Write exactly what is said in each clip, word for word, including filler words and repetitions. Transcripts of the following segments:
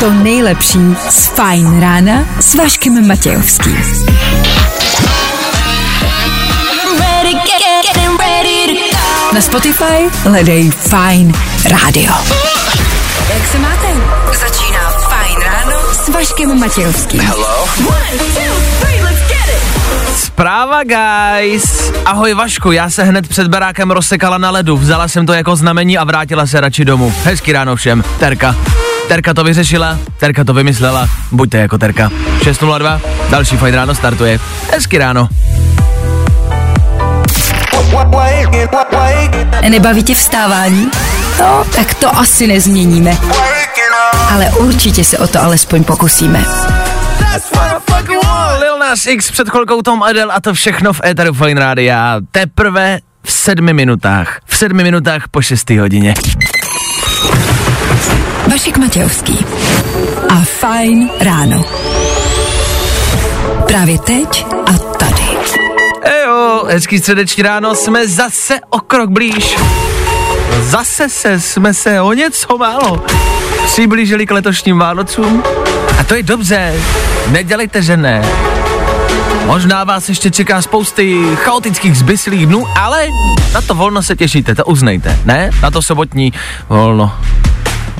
To nejlepší z Fajn rána s Vaškem Matějovským. Na Spotify hledej Fajn rádio. Jak se máte? Začíná Fajn ráno s Vaškem Matějovským. Hello. One, two, three, let's get it. Zpráva, guys. Ahoj Vašku, já se hned před barákem rozsekala na ledu. Vzala jsem to jako znamení a vrátila se radši domů. Hezký ráno všem, Terka. Terka to vyřešila, Terka to vymyslela, buďte jako Terka. šest nula dva, další Fajn ráno startuje. Hezky ráno. Nebaví tě vstávání? No, tak to asi nezměníme. Ale určitě se o to alespoň pokusíme. Lil Nas X, před chvilkou Tom Adel a to všechno v éteru Fajn rádia. Teprve v sedmi minutách. V sedmi minutách po šestý hodině. Vašek Matějovský a Fajn ráno. Právě teď a tady. Ejo, hezký středeční ráno, jsme zase o krok blíž. Zase se, jsme se o něco málo přiblížili k letošním Vánocům. A to je dobře, nedělejte, že ne. Možná vás ještě čeká spousty chaotických zbyslých dnů, ale na to volno se těšíte, to uznejte, ne? Na to sobotní volno.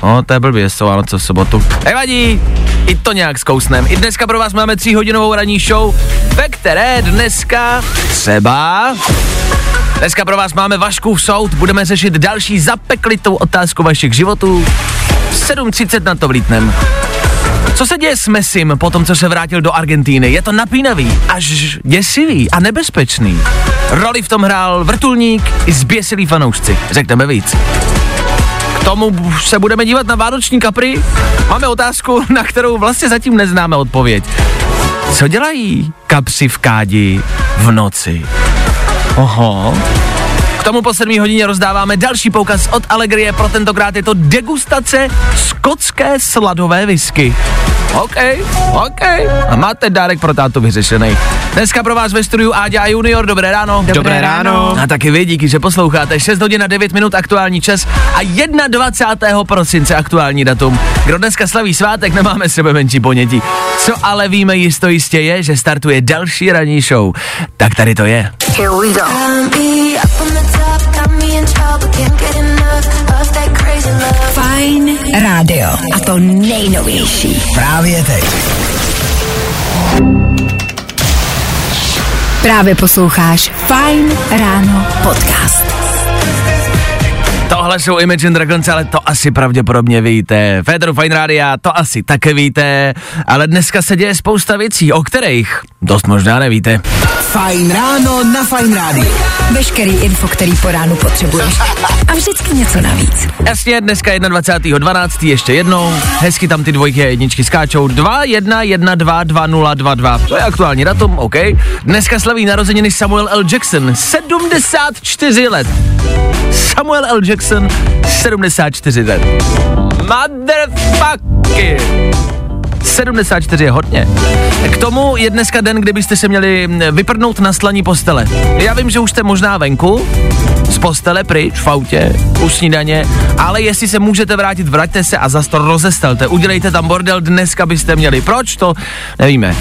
No, to je blbě, jsou Vánoce v sobotu. Nevadí, i to nějak zkousnem. I dneska pro vás máme tříhodinovou ranní show, ve které dneska třeba... Dneska pro vás máme Vaškův soud, budeme řešit další zapeklitou otázku vašich životů. sedm třicet na to vlítnem. Co se děje s Messim po tom, co se vrátil do Argentíny? Je to napínavý, až děsivý a nebezpečný. Roli v tom hrál vrtulník i zběsilí fanoušci. Řekneme víc. Tomu se budeme dívat na vánoční kapry. Máme otázku, na kterou vlastně zatím neznáme odpověď. Co dělají kapři v kádi v noci? Oho. K tomu po sedmé hodině rozdáváme další poukaz od Alegrie. Pro tentokrát je to degustace skotské sladové whisky. OK, OK. A máte dárek pro tátu vyřešený. Dneska pro vás ve studiu Áďa a Junior. Dobré ráno. Dobré, Dobré ráno. ráno. A taky vy, díky, že posloucháte. šest hodin a devět minut aktuální čas a dvacátého prvního prosince aktuální datum. Kdo dneska slaví svátek, nemáme sebe menší ponětí. Co ale víme jisto jistě je, že startuje další ranní show. Tak tady to je. Here we go. Fajn rádio. A to nejnovější. Právě teď. Právě posloucháš Fajn ráno podcast. Tohle jsou Imagine Dragons, ale to asi pravděpodobně víte. Féteru Fajn rádia, to asi také víte. Ale dneska se děje spousta věcí, o kterých dost možná nevíte. Fajn ráno na Fajn rádiu. Veškerý info, který po ránu potřebuješ. A vždycky něco navíc. Jasně, dneska dvacátého prvního prosince ještě jednou. Hezky tam ty dvojky a jedničky skáčou. dva jedna jedna dva dva nula dva dva. To je aktuální datum, OK. Dneska slaví narozeniny Samuel L. Jackson. sedmdesát čtyři let. Samuel L. Jackson, sedmdesát čtyři let. Motherfucker. sedmdesát čtyři je hodně. K tomu je dneska den, kdy byste se měli vyprdnout na slaní postele. Já vím, že už jste možná venku, z postele pryč, v autě, u snídaně, ale jestli se můžete vrátit, vraťte se a zas to rozestelte. Udělejte tam bordel, dneska byste měli. Proč? To nevíme.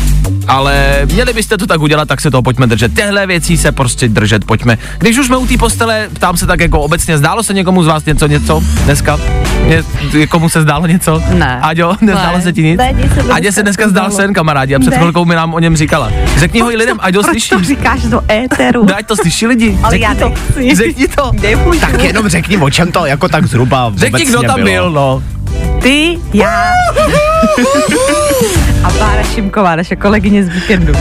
Ale měli byste to tak udělat, tak se toho pojďme držet. Těhle věcí se prostě držet pojďme. Když už jsme u té postele, ptám se tak jako obecně, zdálo se někomu z vás něco, něco dneska? Ně, komu se zdálo něco? Ne. Aďo, nezdálo ne. se ti nic? Aďo se dneska zdál sen, kamarádi, a před chvilkou mi nám o něm říkala. Řekni ho i lidem, Aďo slyší. Proč to říkáš do éteru? Daj to slyší lidi. Ale řekni já to. Řekni to. Nemůžu. Tak jenom řekni, o čem to jako tak zhruba. Řekni, kdo tam byl, no. Ty, já. A Bára Šimková, naše kolegyně z víkendu.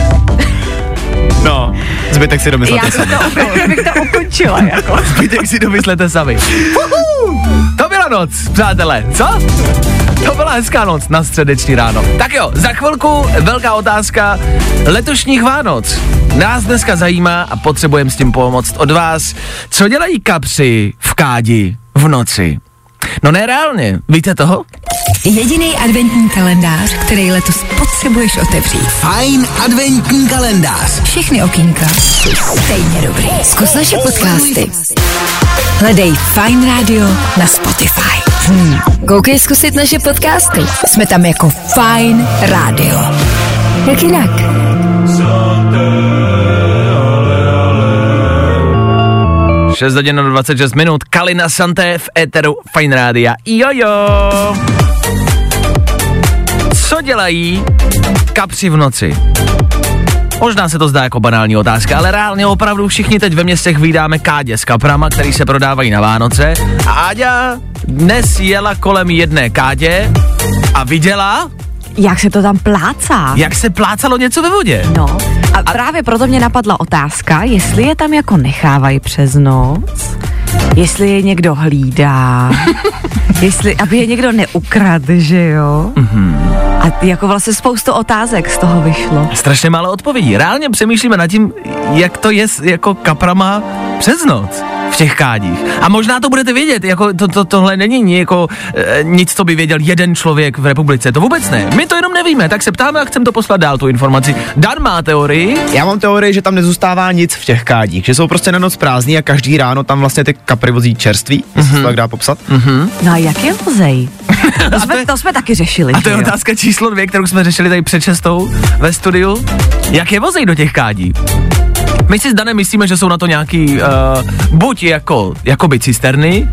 No, zbytek si domyslete sami. Já bych to, opravdu, bych to ukončila, jako. Zbytek si domyslete sami. To byla noc, přátelé, co? To byla hezká noc na středeční ráno. Tak jo, za chvilku velká otázka letošních Vánoc. Nás dneska zajímá a potřebujeme s tím pomoct od vás. Co dělají kapři v kádi v noci? No ne, reálně. Víte toho? Jediný adventní kalendář, který letos potřebuješ otevřít. Fajn adventní kalendář. Všechny okýnka stejně dobrý. Zkus naše podcasty. Hledej Fajn Rádio na Spotify. Hmm. Koukej zkusit naše podcasty. Jsme tam jako Fajn Rádio. Jak jinak? šest hodin dvacet šest minut, Kalina Santé v éteru Fajn Rádia. Jojo! Co dělají kapři v noci? Možná se to zdá jako banální otázka, ale reálně opravdu všichni teď ve městech vídáme kádě s kaprama, který se prodávají na Vánoce. A Áďa dnes jela kolem jedné kádě a viděla... Jak se to tam plácá? Jak se plácalo něco ve vodě? No, a, a právě proto mě napadla otázka, jestli je tam jako nechávají přes noc, jestli je někdo hlídá, jestli, aby je někdo neukradl, že jo? Mm-hmm. A jako vlastně spoustu otázek z toho vyšlo. Strašně málo odpovědí. Reálně přemýšlíme nad tím, jak to je jako kaprama přes noc v těch kádích. A možná to budete vědět, jako to, to, tohle není jako e, nic, co by věděl jeden člověk v republice, to vůbec ne. My to jenom nevíme, tak se ptáme a chceme to poslat dál, tu informaci. Dan má teorii. Já mám teorii, že tam nezůstává nic v těch kádích, že jsou prostě na noc prázdný a každý ráno tam vlastně ty kapry vozí čerství, jestli mm-hmm. to tak dá popsat. Mm-hmm. No a jak je vozejí? To jsme, to jsme taky řešili. A to je jo? Otázka číslo dvě, kterou jsme řešili tady před šestou ve studiu. Jak je vozejí do těch kádí? My si s Danem myslíme, že jsou na to nějaký, uh, buď jako, jakoby cisterny,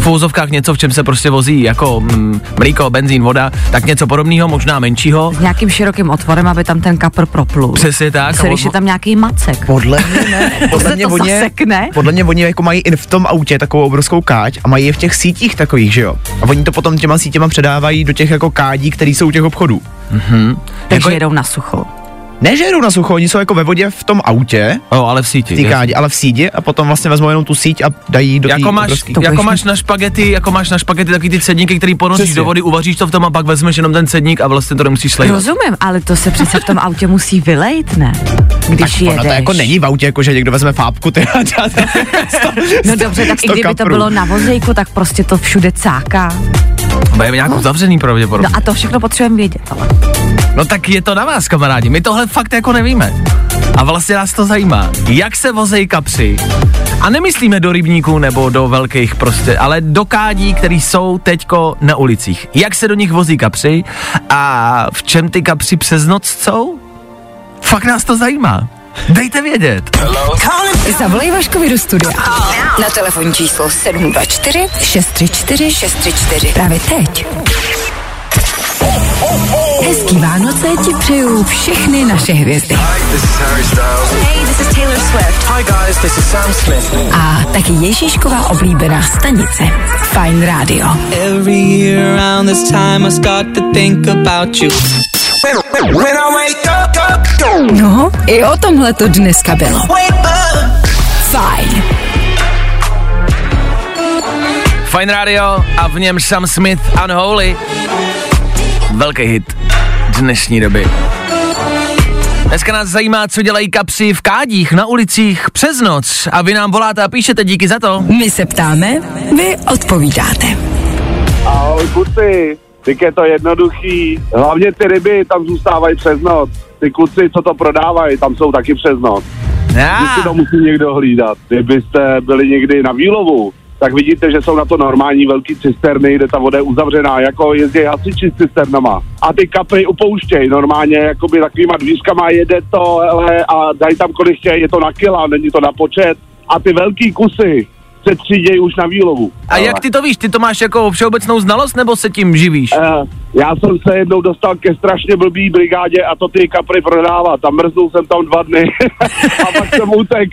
v úzovkách něco, v čem se prostě vozí, jako mm, mlíko, benzín, voda, tak něco podobného, možná menšího. S nějakým širokým otvorem, aby tam ten kapr proplul. Přesně tak. Se liší tam nějaký macek. Podle mě ne. Podle mě oni, zasekne? Podle mě oni jako mají v tom autě takovou obrovskou káť a mají je v těch sítích takových, že jo. A oni to potom těma sítěma předávají do těch jako kádí, které jsou u těch obchodů. Mm-hmm. Takže jako... jedou na sucho. Ne, že jedou na sucho, oni jsou jako ve vodě v tom autě. Jo, ale v síti. V kádě, ale v síti a potom vlastně vezmou jenom tu síť a dají do té jako, máš, jako máš na špagety, jako máš na špagety taky ty cedníky, který ponoříš přesně do vody, uvaříš to v tom a pak vezmeš jenom ten cedník a vlastně to nemusíš slejvat. Rozumím, ale to se přece v tom autě musí vylejt, ne? Když tak jedeš. Tak to jako není v autě, jako že někdo vezme fábku, ty a dělá to. No dobře, tak i kdyby kaprů to bylo na vozejku, tak prostě to všude cáká. Bude nějak uzavřený pravděpodobně. No a to všechno potřebujeme vědět, ale... No tak je to na vás, kamarádi, my tohle fakt jako nevíme. A vlastně nás to zajímá, jak se vozejí kapři. A nemyslíme do rybníků nebo do velkých prostě, ale do kádí, který jsou teďko na ulicích. Jak se do nich vozí kapři a v čem ty kapři přes noc jsou? Fakt nás to zajímá. Dejte vědět. Zavolej Vaškovi do studia. Na telefonní číslo sedm dva čtyři šest tři čtyři šest tři čtyři. Právě teď. Hezký Vánoce ti přeju všechny naše hvězdy. Hi, this is Harry Styles. Hey, this is Taylor Swift. Hi guys, this is Sam Smith. A taky Ježíškova oblíbená stanice Fajn Radio. Every year around this time I start to think about you. No, i o tomhle to dneska bylo. Fajn. Fajn Radio a v něm Sam Smith, Unholy. Velký hit dnešní doby. Dneska nás zajímá, co dělají kapři v kádích, na ulicích, přes noc. A vy nám voláte a píšete, díky za to. My se ptáme, vy odpovídáte. Ahoj, kuci, teď je to jednoduchý. Hlavně ty ryby tam zůstávají přes noc. Ty kuci, co to prodávají, tam jsou taky přes noc. Vždycky to musí někdo hlídat. Kdybyste byli někdy na výlovu, tak vidíte, že jsou na to normální velký cisterny, kde ta voda je uzavřená, jako jezdí hasiči s cisternama. A ty kapry upouštějí normálně, jakoby takovýma dvířkama jede to, hele, a dají tam kolik chtějí, je to na kila, není to na počet. A ty velký kusy se třídějí už na výlovu. A hele, jak ty to víš? Ty to máš jako všeobecnou znalost, nebo se tím živíš? Uh, já jsem se jednou dostal ke strašně blbý brigádě a to ty kapry prodávat. A mrznul jsem tam dva dny a pak jsem utek.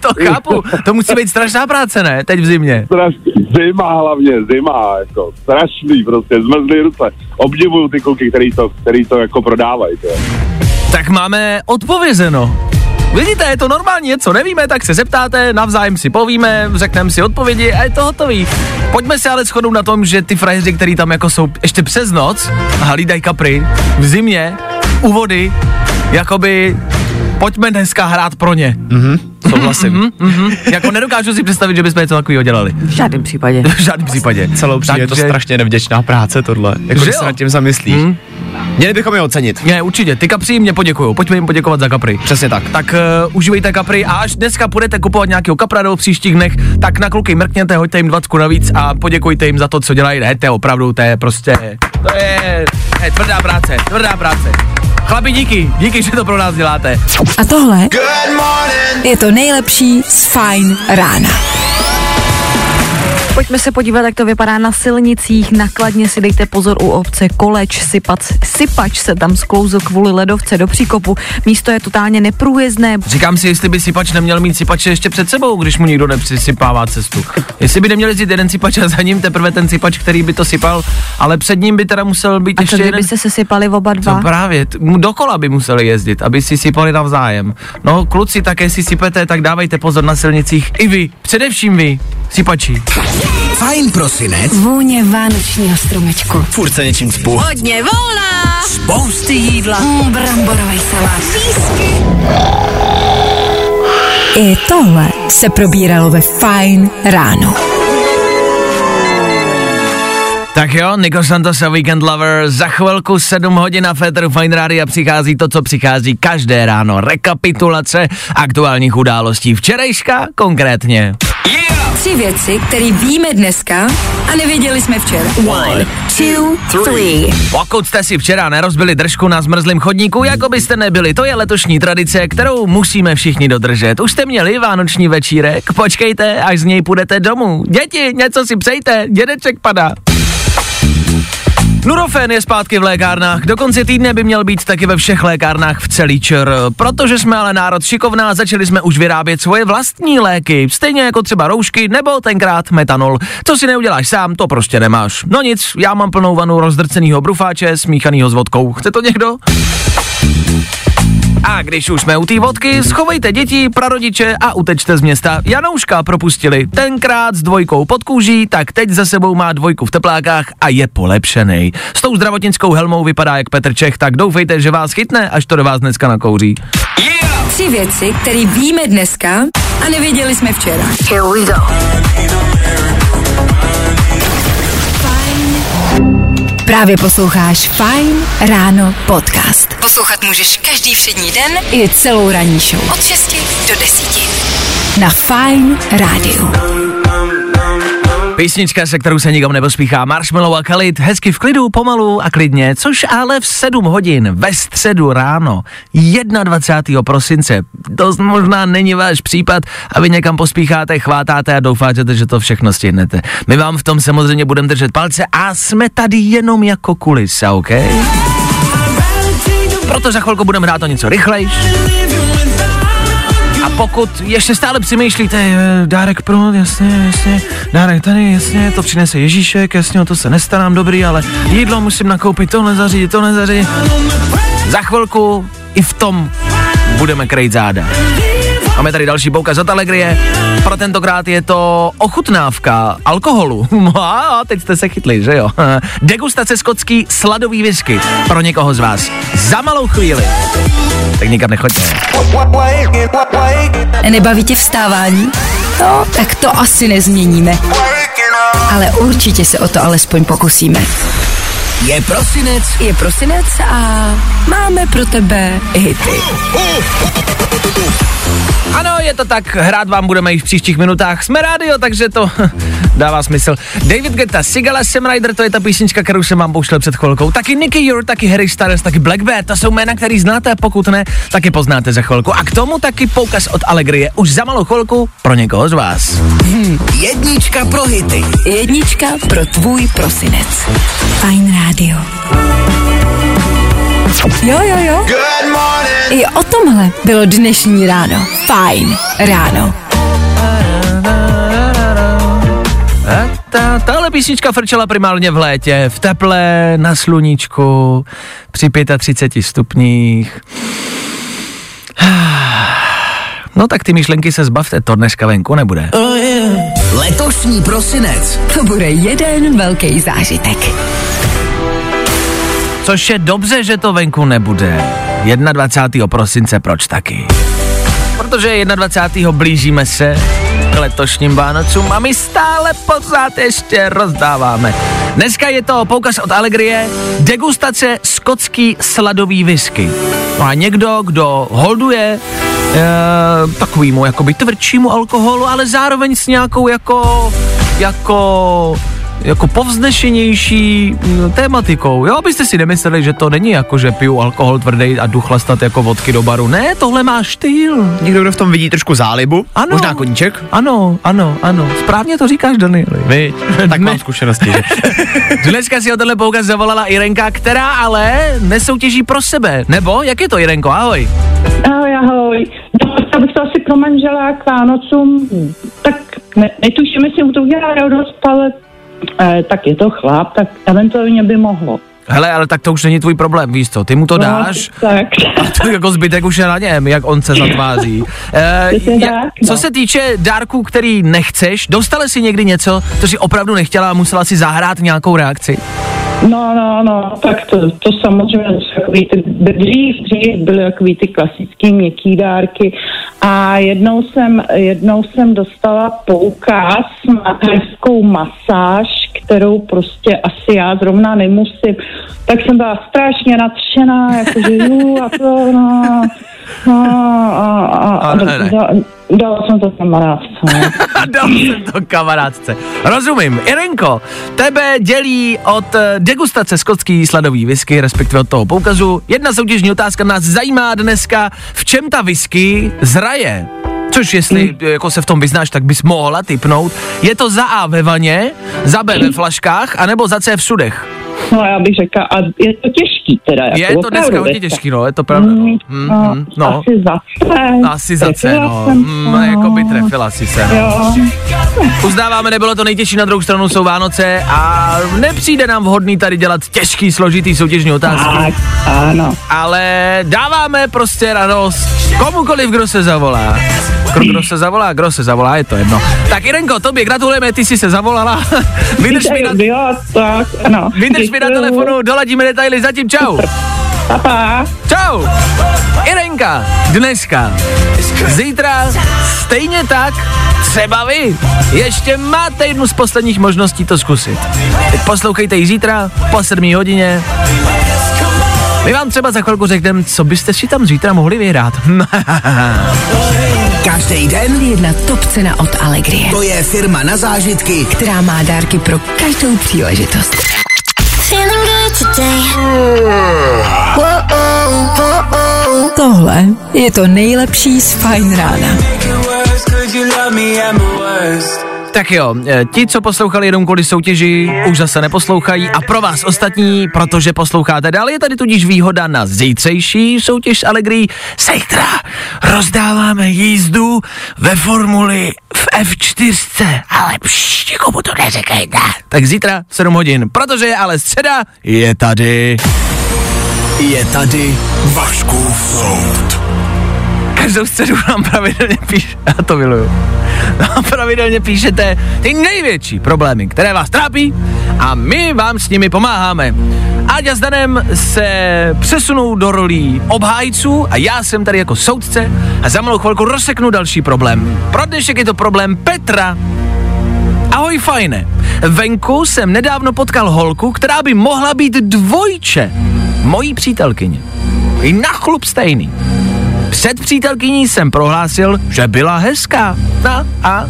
To chápu, to musí být strašná práce, ne? Teď v zimě. Straš, zima hlavně, zima, jako strašný prostě, zmrzlý ruce. Obdivuju ty kluky, který to, který to jako prodávají. Tě. Tak máme odpovězeno. Vidíte, je to normální, něco nevíme, tak se zeptáte, navzájem si povíme, řekneme si odpovědi a je to hotový. Pojďme se ale shodnout na tom, že ty frajeři, který tam jako jsou ještě přes noc a hlídají kapry v zimě, u vody, jakoby pojďme dneska hrát pro ně. Mm-hmm. Souhlasím. Mm-hmm, mm-hmm. Jako nedokážu si představit, že bychom něco takového dělali. V žádném případě. V žádném případě. Celou případě je to strašně nevděčná práce tohle, jako když se nad tím zamyslíš. Mm. Měli bychom je ocenit. Ne, určitě. Ty kapři mě poděkují. Pojďme jim poděkovat za kapry. Přesně tak. Tak uh, užívejte kapry a až dneska půjdete kupovat nějakého kapra do příštích dnech, tak na kluky mrkněte, hoďte jim dvacku navíc a poděkujte jim za to, co dělají. Ne, to je opravdu, to je prostě, to je, je tvrdá práce, tvrdá práce. Chlapi, díky, díky, že to pro nás děláte. A tohle je to nejlepší z Fajn rána. Pojďme se podívat, jak to vypadá na silnicích. Nakladně si dejte pozor u obce Koleč. Sypac, sypač se tam sklouzl kvůli ledovce do příkopu. Místo je totálně neprůjezdné. Říkám si, jestli by sypač neměl mít sypače ještě před sebou, když mu nikdo nepřisypává cestu. Jestli by neměl jezdit jeden sypač a za ním teprve ten sypač, který by to sypal, ale před ním by teda musel být a ještě jeden. A to kdyby se sesypali oba dva? No právě, t- dokola by museli jezdit, aby si sypali navzájem. No kluci, tak jestli sypete, tak dávejte pozor na silnicích. I vy, především vy, sypači. Fajn prosinec. Vůně vánočního stromečku. Furt se něčím spůl. Hodně volná. Spousty jídla. Mm, bramborový salát. Lísky. I tohle se probíralo ve Fajn ráno. Tak jo, Nico Santos a Weekend Lover, za chvilku sedm hodin na Féteru Fajn Rádia přichází to, co přichází každé ráno. Rekapitulace aktuálních událostí včerejška konkrétně. Yeah! Tři věci, které víme dneska a nevěděli jsme včera. One, two, three. Pokud jste si včera nerozbili držku na zmrzlém chodníku, jako byste nebyli, to je letošní tradice, kterou musíme všichni dodržet. Už jste měli vánoční večírek? Počkejte, až z něj půjdete domů. Děti, něco si přejte, dědeček padá. Nurofen je zpátky v lékárnách, do konce týdne by měl být taky ve všech lékárnách v celý ČR. Protože jsme ale národ šikovná, začali jsme už vyrábět svoje vlastní léky, stejně jako třeba roušky nebo tenkrát metanol. Co si neuděláš sám, to prostě nemáš. No nic, já mám plnou vanu rozdrcenýho brufáče smíchanýho s vodkou. Chce to někdo? A když už jsme u té vodky, schovejte děti, prarodiče a utečte z města. Janouška propustili tenkrát s dvojkou pod kůží, tak teď za sebou má dvojku v teplákách a je polepšenej. S tou zdravotnickou helmou vypadá jak Petr Čech, tak doufejte, že vás chytne, až to do vás dneska nakouří. Yeah! Tři věci, které víme dneska a nevěděli jsme včera. Here we go. Právě posloucháš Fajn ráno podcast. Poslouchat můžeš každý všední den i celou ranní show. Od šesti do deseti. Na Fajn rádiu. Písnička, se kterou se nikam nepospíchá. Marshmallow a Khalid, hezky v klidu, pomalu a klidně, což ale v sedm hodin ve středu ráno, dvacátého prvního prosince. To možná není váš případ a vy někam pospícháte, chvátáte a doufáte, že to všechno stihnete. My vám v tom samozřejmě budeme držet palce a jsme tady jenom jako kulisa, ok? Proto za chvilku budeme hrát o něco rychlejš. A pokud ještě stále přemýšlíte, dárek pro, jasně, jasně, dárek tady, jasně, to přinese Ježíšek, jasně, o to se nestarám, dobrý, ale jídlo musím nakoupit, tohle zařídit, tohle zařídit. Za chvilku i v tom budeme krejt záda. Máme tady další boukaz od Alegrie, pro tentokrát je to ochutnávka alkoholu. A teď jste se chytli, že jo? Degustace skotský sladový whisky pro někoho z vás. Za malou chvíli. Tak nikam nechoďte. Nebaví tě vstávání? No, tak to asi nezměníme. Ale určitě se o to alespoň pokusíme. Je prosinec. Je prosinec a máme pro tebe hity. Ano, je to tak, hrát vám budeme i v příštích minutách. Jsme rádio, takže to dává smysl. David Guetta, Sigala, Sam Ryder, to je ta písnička, kterou jsem vám pouštěl před chvilkou. Taky Nicky Jur, taky Harry Styles, taky Black Bear, to jsou jména, který znáte a pokud ne, taky poznáte za chvilku. A k tomu taky poukaz od Alegrie, už za malou chvilku pro někoho z vás. Hmm. Jednička pro hity. Jednička pro tvůj prosinec. Fajn rádio. Jo, jo, jo. I o tomhle bylo dnešní ráno. Fajn ráno. Ta, tahle písnička frčela primárně v létě, v teple, na sluníčku, při třicet pěti stupních. No tak ty myšlenky se zbavte, to dneska venku nebude. Oh yeah. Letošní prosinec. To bude jeden velký zážitek. Což je dobře, že to venku nebude. dvacátého prvního prosince, proč taky? Protože dvacátého prvního blížíme se k letošním Vánocům a my stále pořád ještě rozdáváme. Dneska je to poukaz od Alegrie, degustace skotský sladový whisky. No a někdo, kdo holduje e, takovýmu jakoby tvrdšímu alkoholu, ale zároveň s nějakou jako... jako... jako povznešenější tématikou. Jo, abyste si nemysleli, že to není jako, že piju alkohol tvrdý a jdu chlastat jako vodky do baru. Ne, tohle má styl. Někdo, kdo v tom vidí trošku zálibu? Ano. Možná koníček? Ano, ano, ano. Správně to říkáš, Danieli. Vy, tak mám zkušenosti. Dneska si o tenhle poukaz zavolala Jirenka, která ale nesoutěží pro sebe. Nebo, jak je to, Jirenko? Ahoj. Ahoj, ahoj. Já bych to asi pro manžela k Vánocům. Tak ne, netuším, jestli mu to udělá radost, ale Eh, tak je to chlap, tak eventuálně by mohlo. Hele, ale tak to už není tvůj problém, víš co, ty mu to no, dáš tak. A to jako zbytek už je na něm, jak on se zatváří. Eh, jak, tak, co no. se týče dárků, který nechceš, dostala si někdy něco, co si opravdu nechtěla a musela si zahrát nějakou reakci? No, no, no, tak to, to samozřejmě, dřív, dřív byly takový ty klasický měkký dárky a jednou jsem, jednou jsem dostala poukaz na hezkou masáž, kterou prostě asi já zrovna nemusím, tak jsem byla strašně nadšená, jakože jů a to, no, no, a, a, a dala, dala jsem to kamarádce. Dala jsem to kamarádce. Rozumím. Irenko, tebe dělí od degustace skotský sladový whisky, respektive od toho poukazu. Jedna soutěžní otázka nás zajímá dneska, v čem ta whisky zraje? Což jestli jako se v tom vyznáš, tak bys mohla tipnout. Je to za A ve vaně, za B ve flaškách, anebo za C v sudech? No já bych řekla, a je to těžký teda. Jako je to dneska hodně těžký, no, je to pravda. Mm, no. Mm, no. Asi za C. Asi za C, no. Mm, no. Jako by trefila si se. No. Uznáváme, nebylo to nejtěžší, na druhou stranu jsou Vánoce a nepřijde nám vhodný tady dělat těžký, složitý soutěžní otázky. Tak, ano. Ale dáváme prostě radost komukoliv, kdo se zavolá. Kdo se zavolá, kdo se zavolá, je to jedno. Tak Irenko, tobě gratulujeme, ty jsi se zavolala. Vydrž mi na, jo, tak, ano. Vydrž mi na telefonu, doladíme detaily, zatím čau. Pa, pa. Čau. Irenka, dneska, zítra, stejně tak, třeba vy. Ještě máte jednu z posledních možností to zkusit. Teď poslouchejte ji zítra, po sedmé hodině. My vám třeba za chvilku řekneme, co byste si tam zítra mohli vyhrát. Každý den jedna top cena od Alegrie. To je firma na zážitky, která má dárky pro každou příležitost. Tohle je to nejlepší z Fajn rána. Tak jo, ti, co poslouchali jenom kvůli soutěži, už zase neposlouchají a pro vás ostatní, protože posloucháte dál, je tady tudíž výhoda na zítřejší soutěž s Alegrií. Zítra rozdáváme jízdu ve formuli v F čtyři, ale pšš, nikomu to neřekejte. Tak zítra sedm hodin, protože je ale středa, je tady, je tady Vaškův soud. Každou středu nám pravidelně píše, já to miluju, nám pravidelně píšete ty největší problémy, které vás trápí a my vám s nimi pomáháme. Áďa s Danem se přesunou do rolí obhájců a já jsem tady jako soudce a za malou chvilku rozseknu další problém. Pro dnešek je to problém Petra. Ahoj Fajne, venku jsem nedávno potkal holku, která by mohla být dvojče mojí přítelkyně. I na chlup stejný. Před přítelkyní jsem prohlásil, že byla hezká. No a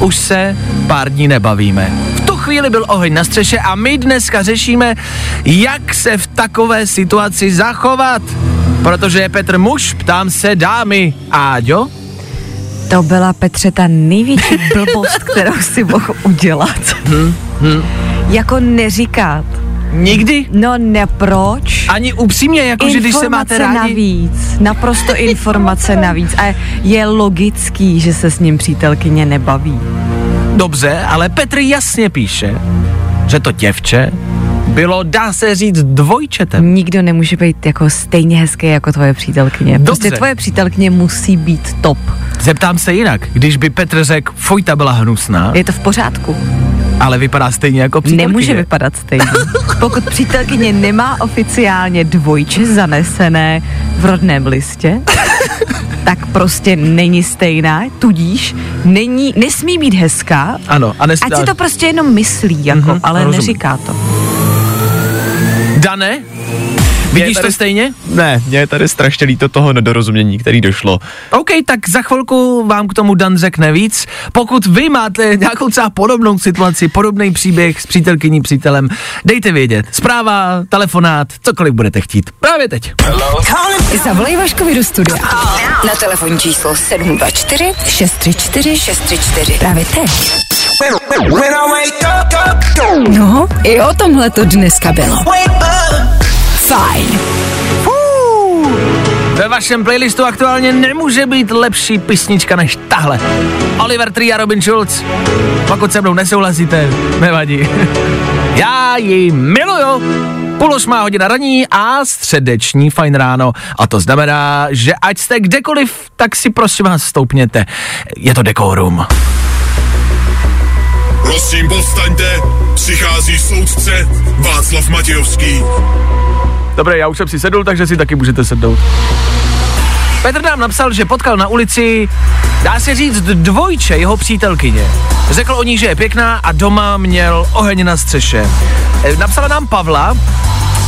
už se pár dní nebavíme. V tu chvíli byl oheň na střeše a my dneska řešíme, jak se v takové situaci zachovat. Protože je Petr muž, ptám se dámy. Áďo? To byla, Petře, ta největší blbost, kterou si mohl udělat. Hmm, hmm. Jako neříkat. Nikdy? No neproč. Ani upřímně, jakože když se máte rádi. Informace navíc, naprosto informace navíc. A je logický, že se s ním přítelkyně nebaví. Dobře, ale Petr jasně píše, že to děvče bylo, dá se říct, dvojčetem. Nikdo nemůže být jako stejně hezký jako tvoje přítelkyně. Dobře. Prostě tvoje přítelkyně musí být top. Zeptám se jinak, když by Petr řekl, fuj, ta byla hnusná. Je to v pořádku. Ale vypadá stejně jako přítelkyně. Nemůže vypadat stejně. Pokud přítelkyně nemá oficiálně dvojče zanesené v rodném listě, tak prostě není stejná, tudíž není, nesmí být hezká. Ano. A nes- ať si to prostě jenom myslí, jako, mm-hmm, ale rozumím. Neříká to. Dane? Vidíš tady, to stejně? Ne, mě je tady strašně líto toho nedorozumění, který došlo. OK, tak za chvilku vám k tomu Dan řekne víc. Pokud vy máte nějakou třeba podobnou situaci, podobný příběh s přítelkyní, přítelem, dejte vědět. Zpráva, telefonát, cokoliv budete chtít. Právě teď. Zavolej Vaškovi do studia. Na telefonní číslo sedm dva čtyři šest tři čtyři šest tři čtyři. Právě teď. No, i o tomhle to dneska bylo. Fajn. Ve vašem playlistu aktuálně nemůže být lepší písnička než tahle. Oliver Tree a Robin Schulz. Pokud se mnou nesouhlasíte, nevadí. Já ji miluju. Půl osmá hodina raní a středeční Fajn ráno. A to znamená, že ať jste kdekoliv, tak si prosím vás stoupněte. Je to dekorum. Prosím, povstaňte, přichází soudce Václav Matějovský. Dobré, já už jsem si sedl, takže si taky můžete sednout. Petr nám napsal, že potkal na ulici, dá se říct, dvojče jeho přítelkyně. Řekl o ní, že je pěkná a doma měl oheň na střeše. Napsala nám Pavla.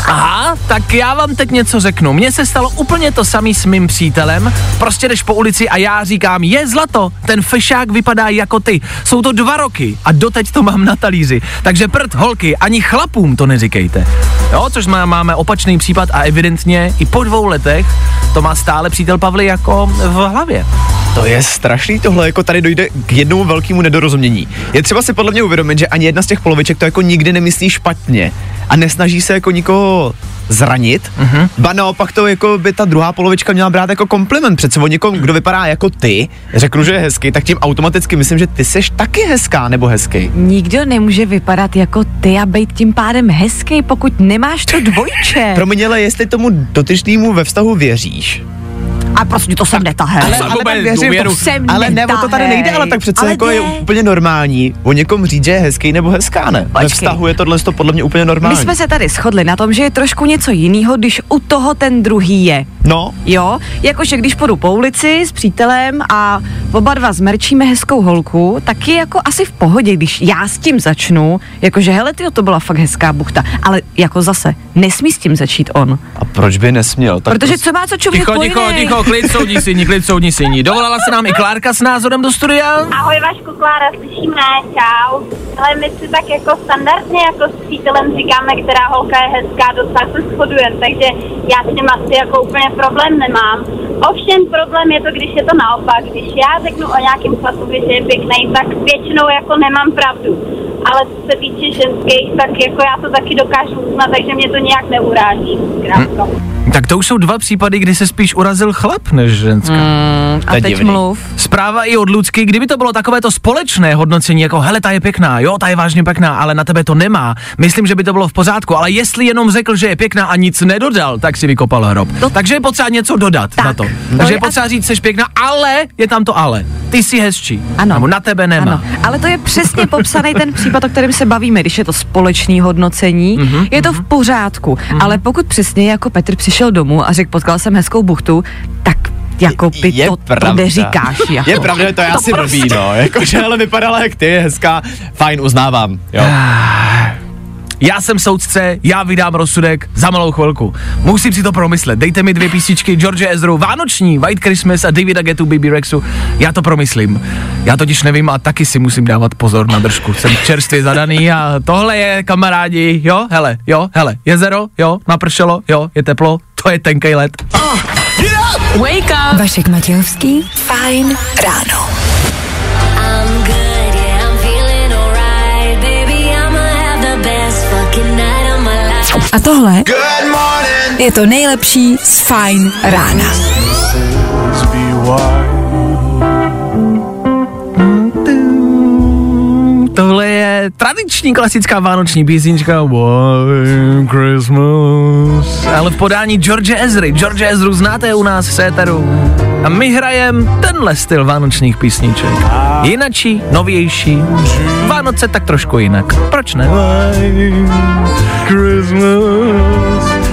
Aha, tak já vám teď něco řeknu. Mně se stalo úplně to samý s mým přítelem. Prostě jdeš po ulici a já říkám, je zlato, ten fešák vypadá jako ty. Jsou to dva roky a doteď to mám na talíři. Takže prd, holky, ani chlapům to neříkejte. Jo, což má, máme opačný případ a evidentně i po dvou letech to má stále přítel Pavly jako v hlavě. To je strašný tohle, jako tady dojde k jednomu velkému nedorozumění. Je třeba si podle mě uvědomit, že ani jedna z těch poloviček to jako nikdy nemyslí špatně a nesnaží se jako nikoho zranit, uh-huh. Ba naopak to jako by ta druhá polovička měla brát jako kompliment. Přece o někom, kdo vypadá jako ty, řeknu, že je hezký, tak tím automaticky myslím, že ty seš taky hezká nebo hezký. Nikdo nemůže vypadat jako ty a být tím pádem hezký, pokud nemáš to dvojče. Promiň, ale jestli tomu dotyčnému ve vztahu věříš, a prostě to jsem netahel. Ale, ale, ale, věřím, to jsem ale ne, to tady nejde, ale tak přece ale jako je úplně normální o někom říct, že je hezký nebo hezká, ne? Počkej. Ve vztahu je tohle to podle mě úplně normální. My jsme se tady shodli na tom, že je trošku něco jiného, když u toho ten druhý je. No. Jo, jakože když půjdu po ulici s přítelem a oba dva zmerčíme hezkou holku, tak je jako asi v pohodě, když já s tím začnu, jakože hele tyjo, to byla fakt hezká buchta, ale jako zase, nesmí s tím začít on. A proč by nesměl? Tak protože co má co člověk pojinej? Klid soudní syní, klid soudní syní. Dovolala se nám i Klárka s názorem do studia. Ahoj Vašku, Klára, slyšíme, čau. Ale my si tak jako standardně jako s přítelem říkáme, která holka je hezká, docela se shodujeme, takže já s tím asi jako úplně problém nemám. Ovšem problém je to, když je to naopak. Když já řeknu o nějakém chlapu, když je pěkný, tak většinou jako nemám pravdu. Ale co se týče ženských, tak jako já to taky dokážu uznat, takže mě to nějak neuráží. Krátko. Hmm, tak to už jsou dva případy, kdy se spíš urazil chlap než ženská. Mm, a teď divný. Mluv. Zpráva i od Lucky, kdyby to bylo takovéto společné hodnocení, jako hele, ta je pěkná, jo, ta je vážně pěkná, ale na tebe to nemá. Myslím, že by to bylo v pořádku, ale jestli jenom řekl, že je pěkná a nic nedodal, tak si vykopal hrob. To... Takže je potřeba něco dodat tak. Na to. Takže je potřeba říct, jsi pěkná, ale je tam to ale. Ty jsi hezčí. Ano. Nebo na tebe nemá. Ano. Ale to je přesně popsaný ten případ, o kterém se bavíme, když je to společné hodnocení, mm-hmm, je to v pořádku. Mm-hmm. Ale pokud přesně jako Petr přišel domů a řekl, potkal jsem hezkou buchtu, tak jako by je to, to neříkáš. Jako. Je pravda, to je to asi prostě. Blbý, no. Jakože, ale vypadala jak ty, je hezká. Fajn, uznávám, jo. Já jsem soudce, já vydám rozsudek za malou chvilku. Musím si to promyslet. Dejte mi dvě písničky George Ezru, Vánoční, White Christmas a Davida Guettu, Baby Rexu. Já to promyslím. Já totiž nevím a taky si musím dávat pozor na držku. Jsem čerstvě zadaný a tohle je, kamarádi, jo, hele, jo, hele, jezero, jo, napršelo, jo, je teplo, to je tenkej led. Oh, yeah! Wake up! Vašek Matějovský, Fajn ráno. I'm good. A tohle je to nejlepší z Fajn rána. Tohle je tradiční klasická vánoční písnička One Christmas, ale v podání George Ezry. George Ezru znáte u nás v séteru. A my hrajeme tenhle styl vánočních písniček. Jinačí, novější, Vánoce tak trošku jinak. Proč ne?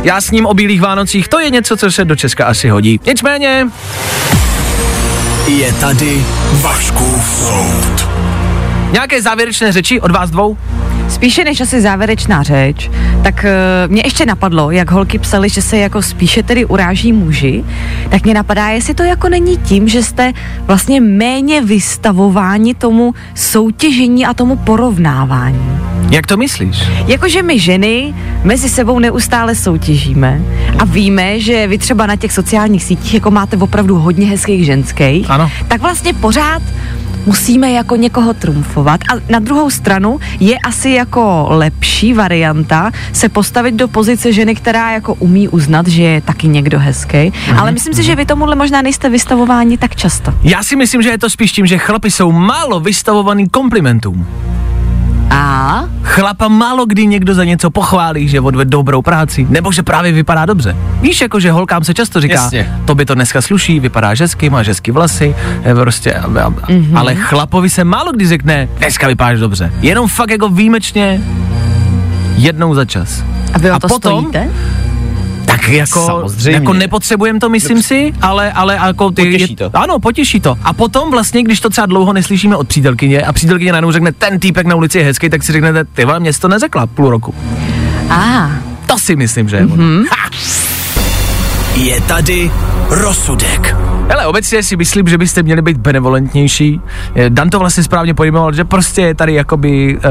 Já s ním o Bílých Vánocích, to je něco, co se do Česka asi hodí. Nicméně... je tady Vaškův soud. Nějaké závěrečné řeči od vás dvou? Spíše než asi závěrečná řeč, tak uh, mě ještě napadlo, jak holky psaly, že se jako spíše tedy uráží muži, tak mě napadá, jestli to jako není tím, že jste vlastně méně vystavováni tomu soutěžení a tomu porovnávání. Jak to myslíš? Jakože my ženy mezi sebou neustále soutěžíme a víme, že vy třeba na těch sociálních sítích jako máte opravdu hodně hezkých ženských, ano, tak vlastně pořád musíme jako někoho trumfovat. A na druhou stranu je asi jako lepší varianta se postavit do pozice ženy, která jako umí uznat, že je taky někdo hezký. Mm-hmm. Ale myslím si, že vy tomuhle možná nejste vystavováni tak často. Já si myslím, že je to spíš tím, že chlapi jsou málo vystavovaný komplimentům. A? Chlapa málo kdy někdo za něco pochválí, že odvedl dobrou práci, nebo že právě vypadá dobře. Víš, jako že holkám se často říká, jasně, to by to dneska sluší, vypadá hezky, má hezky vlasy, prostě, mm-hmm, ale chlapovi se málo kdy řekne, dneska vypadáš dobře. Jenom fakt jako výjimečně jednou za čas. A vy o to potom, stojíte? Tak jako, jako nepotřebujeme to, myslím dobře si, ale, ale jako ty... Potěší to. Je, ano, potěší to. A potom vlastně, když to třeba dlouho neslyšíme od přítelkyně a přítelkyně najednou řekne, ten týpek na ulici je hezký, tak si řeknete, ty vám mě to neřekla půl roku. A. To si myslím, že je mm-hmm. Je tady rozsudek. Hele, obecně si myslím, že byste měli být benevolentnější. Dan to vlastně správně pojmenoval, že prostě je tady jakoby uh,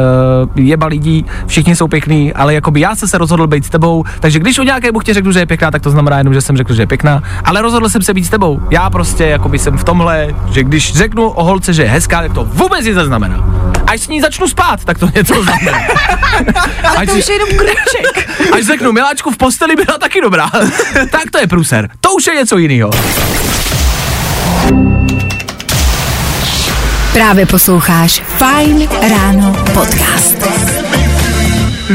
jeba lidí, všichni jsou pěkný, ale jakoby já jsem se rozhodl být s tebou, takže když o nějaké buchtě řeknu, že je pěkná, tak to znamená jenom, že jsem řekl, že je pěkná, ale rozhodl jsem se být s tebou. Já prostě jakoby jsem v tomhle, že když řeknu o holce, že je hezká, tak to vůbec nic neznamená. Až s ní začnu spát, tak to něco znamená. Až to už je jenom kruček. Až řeknu, miláčku, v posteli byla taky dobrá. Tak to je průser. To už je něco jiného. Právě posloucháš Fajn ráno podcast.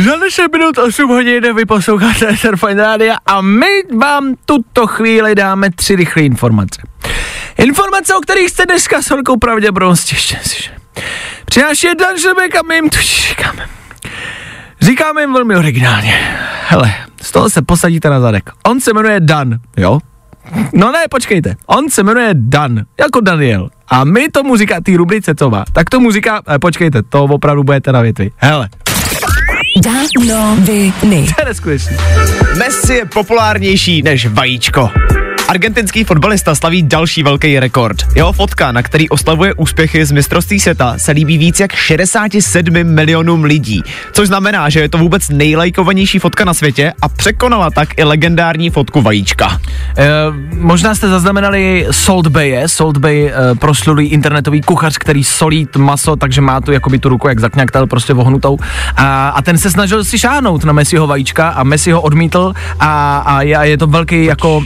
Za deset minut osm hodin vy posloucháte Fajn rádia a my vám tuto chvíli dáme tři rychlé informace. Informace, o kterých jste dneska s holkou pravděpodobností ještě neslyšeli. Přináší je Dan Šebek a my jim to říkáme. Říkáme jim velmi originálně. Hele, z toho se posadíte na zadek. On se jmenuje Dan, jo? No ne, počkejte. On se jmenuje Dan, jako Daniel. A my tomu říká, tý rubrice, co má, tak tomu říká, eh, počkejte, to opravdu budete na větvi. Hele. Danoviny. To je neskutečný. Messi je populárnější než vajíčko. Argentinský fotbalista slaví další velký rekord. Jeho fotka, na který oslavuje úspěchy z mistrovství světa, se líbí víc jak šedesát sedm milionům lidí, což znamená, že je to vůbec nejlajkovanější fotka na světě a překonala tak i legendární fotku vajíčka. E, možná jste zaznamenali Salt Baye. Salt Baye e, proslulý internetový kuchař, který solí maso, takže má tu jakoby tu ruku jak zakňaktal, prostě vohnutou. A, a ten se snažil si šáhnout na Messiho vajíčka a Messi ho odmítl a, a, je, a je to velký jako...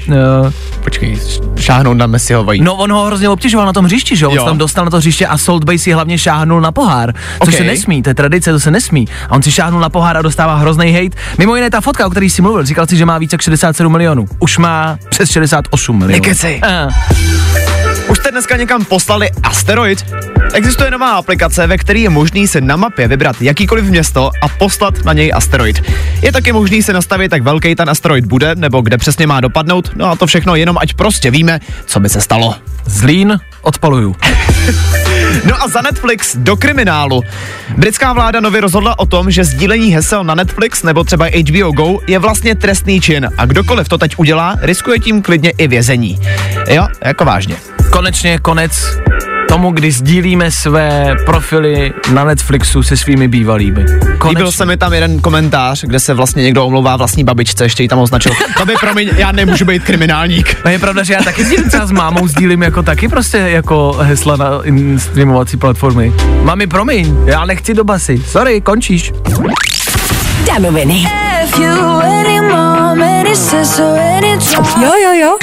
E, Počkej, šáhnout na Messiho vajíčko. No on ho hrozně obtěžoval na tom hřišti, že on se tam dostal na to hřiště a Salt Baye si hlavně šáhnul na pohár, což okay. se nesmí, to je tradice, to se nesmí. A on si šáhnul na pohár a dostává hrozný hejt. Mimo jiné ta fotka, o který jsi mluvil, říkal si, že má více jak šedesát sedm milionů. Už má přes šedesát osm milionů. Nekeci. Uh. Už jste dneska někam poslali asteroid? Existuje nová aplikace, ve které je možný se na mapě vybrat jakýkoliv město a poslat na něj asteroid. Je taky možný se nastavit, jak velký ten asteroid bude, nebo kde přesně má dopadnout, no a to všechno jenom ať prostě víme, co by se stalo. Zlín odpaluju. No a za Netflix do kriminálu. Britská vláda nově rozhodla o tom, že sdílení hesel na Netflix nebo třeba H B O Go je vlastně trestný čin a kdokoliv to teď udělá, riskuje tím klidně i vězení. Jo, jako vážně. Konečně konec tomu, kdy sdílíme své profily na Netflixu se svými bývalými. Líbil se mi tam jeden komentář, kde se vlastně někdo omlouvá vlastní babičce, ještě ji tam označil. Babi, promiň, já nemůžu být kriminálník. No je pravda, že já taky sdílím, třeba s mámou sdílím jako taky prostě jako hesla na streamovací platformy. Mami, promiň, já nechci do basy. Sorry, končíš. Danoviny. Jo, jo, jo.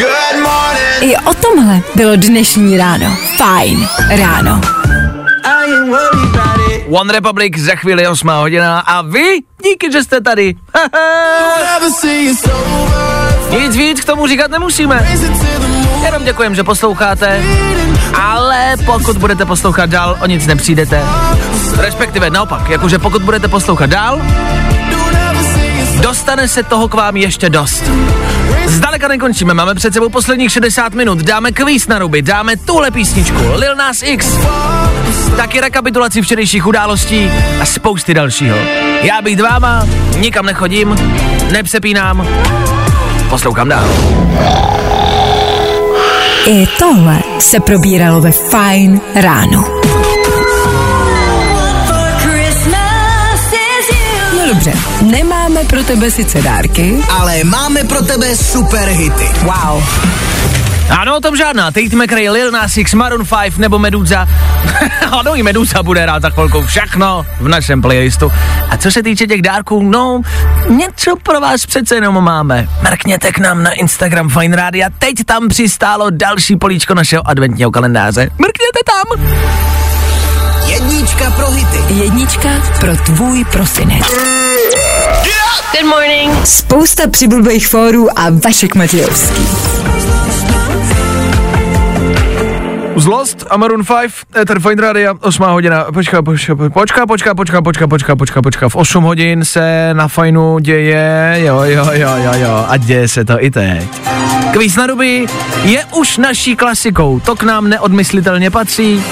I o tomhle bylo dnešní ráno. Fajn ráno. One Republic, za chvíli osmá hodina a vy, díky, že jste tady. Nic víc k tomu říkat nemusíme. Já vám děkujem, že posloucháte, ale pokud budete poslouchat dál, o nic nepřijdete. Respektive naopak, jakože pokud budete poslouchat dál, dostane se toho k vám ještě dost. Zdaleka nekončíme, máme před sebou posledních šedesát minut, dáme kvíz na ruby, dáme tuhle písničku, Lil Nas X, taky rekapitulaci včerejších událostí a spousty dalšího. Já být váma, nikam nechodím, nepřepínám, poslouchám dál. I tohle se probíralo ve Fajn ráno. Dobře, nemáme pro tebe sice dárky, ale máme pro tebe super hity. Wow. Ano, o tom žádná. Tate McCray, Lil Nas X, Maroon pět nebo Meduza. Ano, i Meduza bude rád za chvilku, všechno v našem playlistu. A co se týče těch dárků, no, něco pro vás přece jenom máme. Mrkněte k nám na Instagram Fajn Rádia, teď tam přistálo další políčko našeho adventního kalendáře. Mrkněte tam! Jednička pro hity. Jednička pro tvůj prosinec. Good morning. Spousta přibulbých fórů a Vašek Matějovský. Zlost a Maroon pět, Ether Fajn Rádia, osmá hodina, počká, počká, počká, počká, počká, počká, počká, počká, počká, v osm hodin se na Fajnu děje, jo, jo, jo, jo, jo, a děje se to i teď. Kvíz na ruby je už naší klasikou, to k nám neodmyslitelně patří.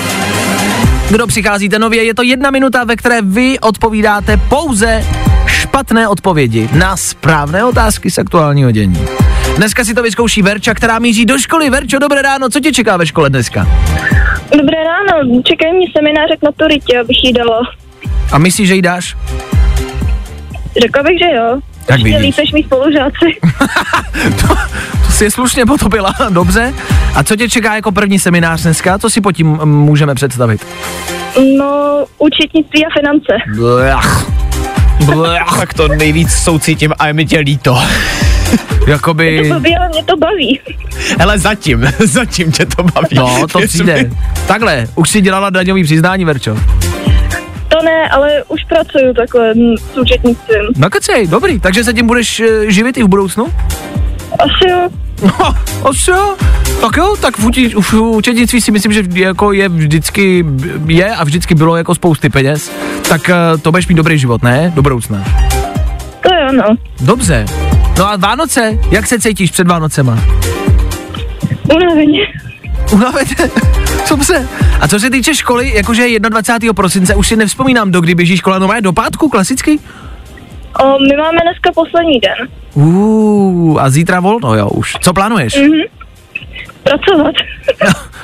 Kdo přicházíte nově, je to jedna minuta, ve které vy odpovídáte pouze špatné odpovědi na správné otázky z aktuálního dění. Dneska si to vyzkouší Verča, která míří do školy. Verčo, dobré ráno, co tě čeká ve škole dneska? Dobré ráno, čekají mě semináře k maturitě, abych jí dala. A myslíš, že jí dáš? Řekla bych, že jo. Tak ještě vidíš. Lípeš mý spolužáci. to, to jsi slušně potopila, dobře. A co tě čeká jako první seminář dneska? Co si pod tím můžeme představit? No, účetnictví a finance. Blech. Blech. Tak to nejvíc soucítím a je mi tě líto. Jakoby... Mě to baví, ale mě to baví. Hele, zatím, zatím tě to baví. No, to přijde. Takhle, už jsi dělala daňový přiznání, Verčo? To ne, ale už pracuju takhle s účetnictvím. No kecej, dobrý, takže se tím budeš živit i v budoucnu? Asi jo. No, asi jo. Tak jo, tak v, uči, v účetnictví si myslím, že jako je vždycky, je a vždycky bylo jako spousty peněz, tak to budeš mít dobrý život, ne? Do budoucna. To jo, no. Dobře. No a Vánoce, jak se cítíš před Vánocema? Unaveně. Unaveně? Dobře. A co se týče školy, jakože dvacátého prvního prosince, už si nevzpomínám, do kdy běží škola, no má do pátku, klasicky? O, my máme dneska poslední den. Uuu, a zítra volno, jo, už. Co plánuješ? Mm-hmm. Pracovat.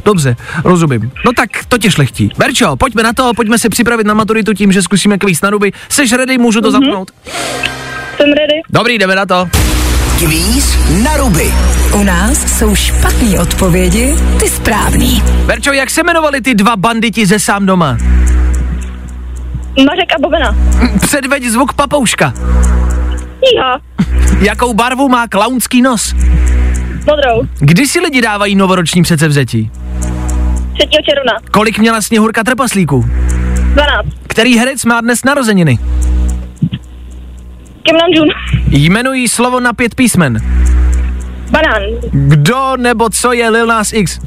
Dobře, rozumím. No tak to tě šlechtí. Berčo, pojďme na to, pojďme se připravit na maturitu tím, že zkusíme kvíz na ruby. Seš ready, můžu to mm-hmm. zapnout? Jsem ready. Dobrý, jdeme na to. Kvíz na ruby. U nás jsou špatný odpovědi, ty správný. Berčo, jak se jmenovali ty dva banditi ze Sám doma? Mařek a Bobena. Předveď zvuk papouška. Jíha. Jakou barvu má klaunský nos? Modrou. Kdy si lidi dávají novoroční předsevzetí? třetího června. Kolik měla Sněhurka trpaslíků? dvanáct. Který herec má dnes narozeniny? Kim Nam-jun. Jmenují slovo na pět písmen. Banán. Kdo nebo co je Lil Nas X?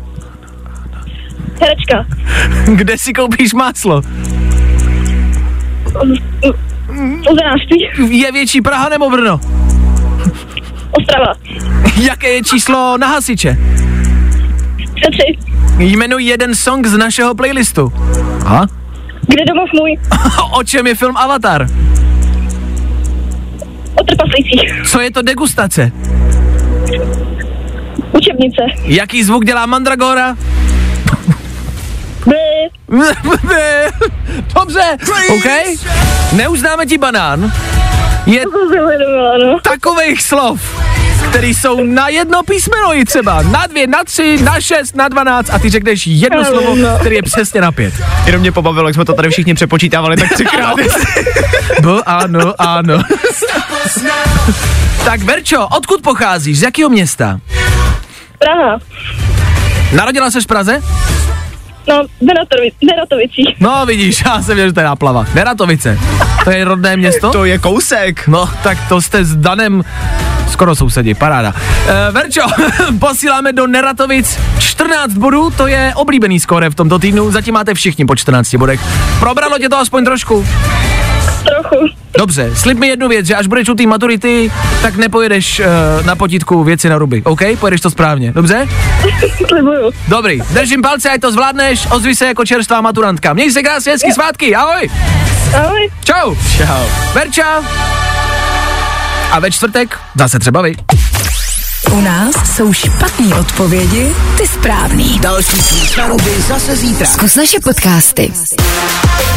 Herečka. Kde si koupíš máslo? Ozenářství. Je větší Praha nebo Brno? Ostrava. Jaké je číslo na hasiče? tři. Jmenuji jeden song z našeho playlistu. A? Kde domov můj? O čem je film Avatar? O trpaslících. Co je to degustace? Učebnice. Jaký zvuk dělá mandragora? Dobře, OK? Neuznáme ti banán. Je takových slov, který jsou na jedno písmeno i třeba, na dvě, na tři, na šest, na dvanáct a ty řekneš jedno slovo, který je přesně na pět. Jenom mě pobavilo, jak jsme to tady všichni přepočítávali tak třikrát. No, ano, ano. Tak Verčo, odkud pocházíš? Z jakého města? Praha. Narodila ses v Praze? No, Neratovicí. No vidíš, já jsem věděl, že to je náplava. Neratovice, to je rodné město? To je kousek. No, tak to jste s Danem skoro sousedí, paráda. E, Verčo, posíláme do Neratovic čtrnáct bodů, to je oblíbený skóre v tomto týdnu, zatím máte všichni po čtrnácti bodech. Probralo tě to aspoň trošku? Trochu. Dobře, slib mi jednu věc, že až budeš u té maturity, tak nepojedeš uh, na potítku věci na ruby, OK? Pojedeš to správně, dobře? Slibuju. Dobrý, držím palce, ať to zvládneš, ozvi se jako čerstvá maturantka. Měj se krásně, hezky svátky, ahoj! Ahoj. Čau. Čau. Verča. A ve čtvrtek zase třeba vy. U nás jsou špatný odpovědi, ty správný. Další slib na ruby zase zítra. Zkus naše podcasty.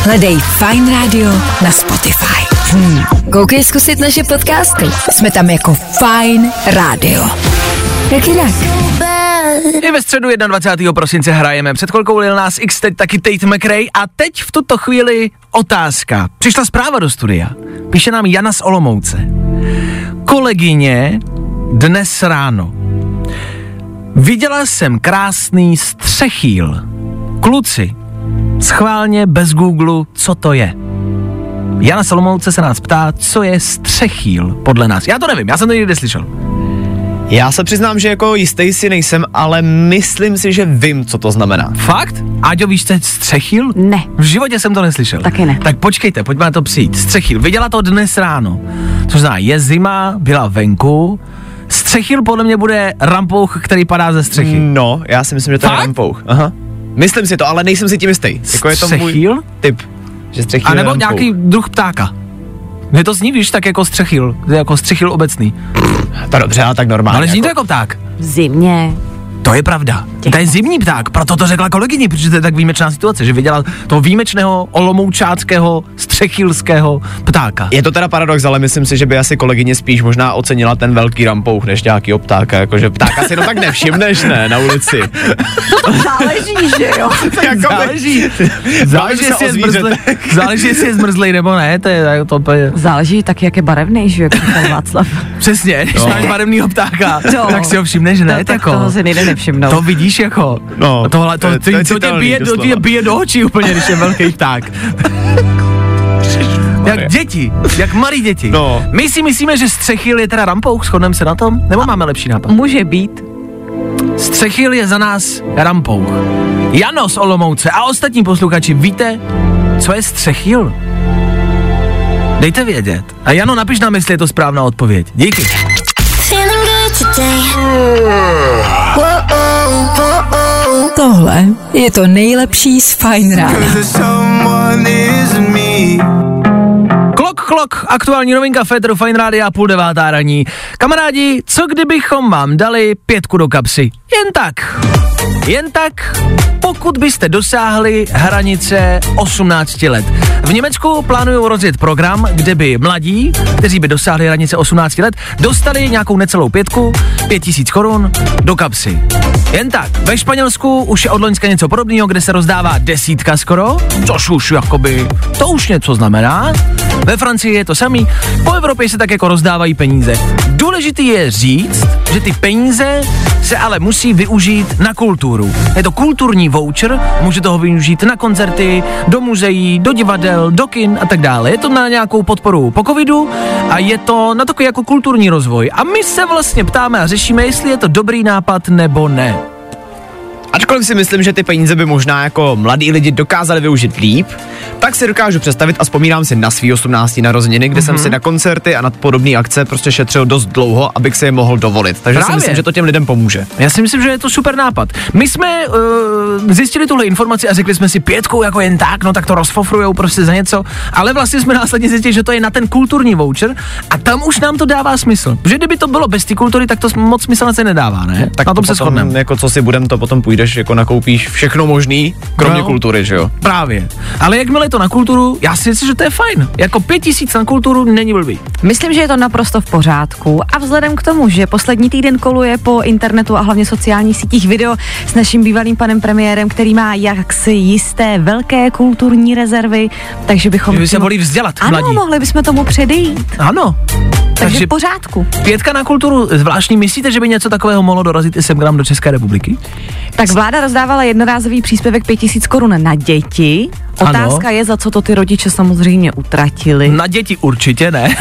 Hledej Fajn Rádio na Spotify. Hmm. Koukej zkusit naše podcasty. Jsme tam jako Fajn Rádio. Jak jinak? I ve středu dvacátého prvního prosince hrajeme. Před chvilkou Lil Nas X, teď taky Tate McCray. A teď v tuto chvíli otázka. Přišla zpráva do studia. Píše nám Jana z Olomouce. Kolegyně, dnes ráno. Viděla jsem krásný střechýl. Kluci, schválně bez Google, co to je. Jana Solomouce se nás ptá, co je střechýl podle nás. Já to nevím, já jsem to nikdy slyšel. Já se přiznám, že jako jistý si nejsem, ale myslím si, že vím, co to znamená. Fakt? Áďo, víš, co je střechýl? Ne. V životě jsem to neslyšel. Taky ne. Tak počkejte, pojďme na to přijít. Střechýl, viděla to dnes ráno. Což znamená, je zima, byla venku. Střechýl podle mě bude rampouch, který padá ze střechy. No, já si myslím, že to Fakt? je rampouch. Aha. Myslím si to, ale nejsem si tím jistý. Jako je to střechýl? Můj typ, že střechýl. A nebo nějaký druh ptáka. Mě to zní, víš, tak jako střechýl, jako střechýl obecný. To dobře, ale tak normálně. Ale zní jako to jako pták. V zimě. To je pravda. To je zimní pták, proto to řekla kolegyně, protože to je tak výjimečná situace, že viděla toho výjimečného olomoučáckého střechýlského ptáka. Je to teda paradox, ale myslím si, že by asi kolegyně spíš možná ocenila ten velký rampouch než nějakýho ptáka, jakože ptáka si to tak nevšimneš, ne, na ulici. To záleží, že jo? Jakoby, záleží, záleží, jestli je zmrzlej, záleží, jestli je zmrzlej nebo ne, to je to úplně. Záleží tak, jak je barevný, že jo, ten Václav. Přesně, když no. máš barevnýho ptáka, to, tak si ho všimneš, ne, to, tak jako. Toho si nejde nevšimnout. To vidíš jako, no, tohle, to, to, to, to, to tě bije, to bije do očí úplně, když je velký pták. Jak děti, jak malí děti. No. My si myslíme, že střechýl je teda rampouch, shodneme se na tom? Nebo máme lepší nápad? Může být. Střechýl je za nás rampouch. Jano z Olomouce a ostatní posluchači, víte, co je střechýl? Dejte vědět. A Jano, napiš nám, jestli je to správná odpověď. Díky. Tohle je to nejlepší z Fajn rána. Klok, klok, aktuální novinka Féteru Fajn rádia a půl devátá raní. Kamarádi, co kdybychom vám dali pětku do kapsy? Jen tak. Jen tak, pokud byste dosáhli hranice osmnácti let. V Německu plánují rozjet program, kde by mladí, kteří by dosáhli hranice osmnácti let, dostali nějakou necelou pětku, pět tisíc korun do kapsy. Jen tak, ve Španělsku už je od loňska něco podobného, kde se rozdává desítka skoro, což už jakoby, to už něco znamená. Ve Francii je to samý, po Evropě se tak jako rozdávají peníze. Důležitý je říct, že ty peníze se ale musí využít na kulturu. Je to kulturní voucher, můžete ho využít na koncerty, do muzeí, do divadel, do kin a tak dále. Je to na nějakou podporu po covidu a je to na takový jako kulturní rozvoj. A my se vlastně ptáme a řešíme, jestli je to dobrý nápad nebo ne. Ačkoliv si myslím, že ty peníze by možná jako mladí lidi dokázali využít líp, tak si dokážu představit a vzpomínám si na svý osmnáctý narozeniny, kde mm-hmm. jsem si na koncerty a na podobné akce prostě šetřil dost dlouho, abych se je mohl dovolit. Takže Právě. si myslím, že to těm lidem pomůže. Já si myslím, že je to super nápad. My jsme uh, zjistili tuhle informaci a řekli jsme si pětkou jako jen tak, no tak to rozfofrujou prostě za něco, ale vlastně jsme následně zjistili, že to je na ten kulturní voucher a tam už nám to dává smysl. Protože kdyby to bylo bez ty kultury, tak to moc smysl na to nedává, ne? Tak na tom se shodneme. Jako co si budem, to potom půjde. Když jako nakoupíš všechno možný, kromě no, kultury, že jo? Právě. Ale jakmile je to na kulturu, já si myslím, že to je fajn. Jako pět tisíc na kulturu není blbý. Myslím, že je to naprosto v pořádku. A vzhledem k tomu, že poslední týden koluje po internetu a hlavně sociálních sítích video s naším bývalým panem premiérem, který má jaksi jisté velké kulturní rezervy, takže bychom... Kdyby se mohli vzdělat, ano, mladí. Ano, mohli bychom tomu předejít. Ano. Takže, takže v pořádku. Pětka na kulturu zvláštní, myslíte, že by něco takového mohlo dorazit i sem k nám do České republiky? Tak Vláda rozdávala jednorázový příspěvek pět tisíc korun na děti. Otázka ano. je, za co to ty rodiče samozřejmě utratili. Na děti určitě ne.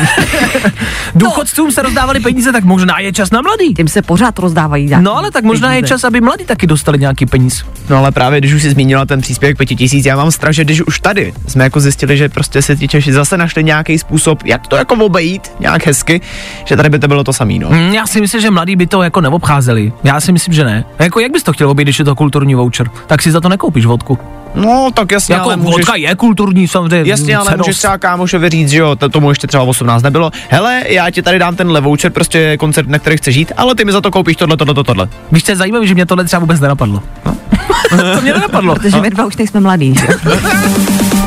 Důchodcům se rozdávaly peníze, tak možná je čas na mladý. Tím se pořád rozdávají. No ale tak možná peníze. Je čas, aby mladí taky dostali nějaký peníz. No ale právě, když už si zmínila ten příspěvek pět tisíc, já mám strach, že když už tady jsme jako zjistili, že prostě se ti Češi zase našli nějaký způsob, jak to jako obejít, nějak hezky, že tady by to bylo to samý, no. Mm, já si myslím, že mladí by to jako neobcházeli. Já si myslím, že ne. Jako jak bys to chtěl obejít, když je to kulturní voucher, tak si za to nekoupíš vodku. No, tak jasně, jako ale můžeš... vodka je kulturní, samozřejmě. Jasně, ale můžeš třeba kámošovi říct, že jo, tomu ještě třeba osmnáct nebylo. Hele, já ti tady dám ten voucher, prostě koncert, na který chceš jít, ale ty mi za to koupíš tohle, tohle, tohle. Víš, co je zajímavé, že mě tohle třeba vůbec nenapadlo. No? To mě nenapadlo. Protože my dva už nejsme mladí, že?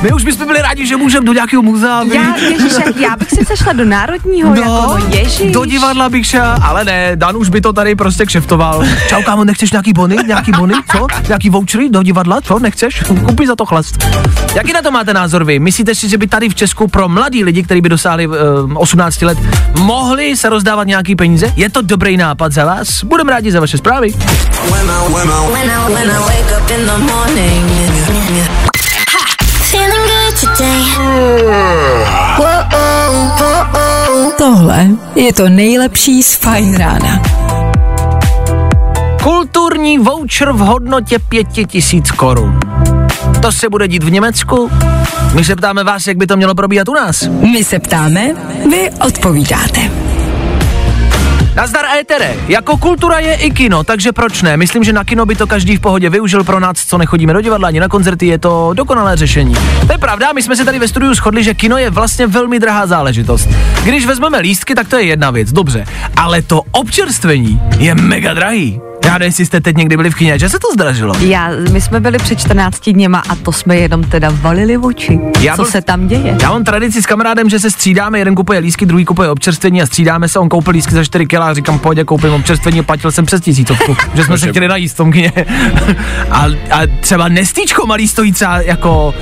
My už bychom byli rádi, že můžeme do nějakého muzea. Já, ježiš, já bych si sešla do Národního, no, jako ježiš. Do divadla bych šla, ale ne, Dan už by to tady prostě kšeftoval. Čau, kámo, nechceš nějaký bony, nějaký bony, co? Nějaký vouchery do divadla, co? Nechceš? Koupíš za to chlast. Jaký na to máte názor vy? Myslíte si, že by tady v Česku pro mladí lidi, kteří by dosáhli uh, osmnáct let, mohli se rozdávat nějaký peníze? Je to dobrý nápad za vás? Budeme rádi za vaše zprávy. When I, when I, when I, when I wake up in the morning, yeah. Tohle je to nejlepší z Fajn rána. Kulturní voucher v hodnotě pět tisíc korun. To se bude dít v Německu. My se ptáme vás, jak by to mělo probíhat u nás. My se ptáme, vy odpovídáte. Nazdar étere, jako kultura je i kino, takže proč ne? Myslím, že na kino by to každý v pohodě využil, pro nás, co nechodíme do divadla ani na koncerty, je to dokonalé řešení. To je pravda, my jsme se tady ve studiu shodli, že kino je vlastně velmi drahá záležitost. Když vezmeme lístky, tak to je jedna věc, dobře, ale to občerstvení je mega drahý. Já nevím, jestli jste teď někdy byli v kyně, že se to zdražilo. Já, my jsme byli před čtrnácti dněma a to jsme jenom teda valili oči. Já co byl, se tam děje? Já mám tradici s kamarádem, že se střídáme, jeden kupuje lístky, druhý kupuje občerstvení a střídáme se, on koupil lístky za čtyři kila a říkám, pojď, koupím občerstvení, platil jsem přes tisícovku, že jsme se chtěli najíst v tom kyně. A, a třeba nestíčko malý stojí třeba jako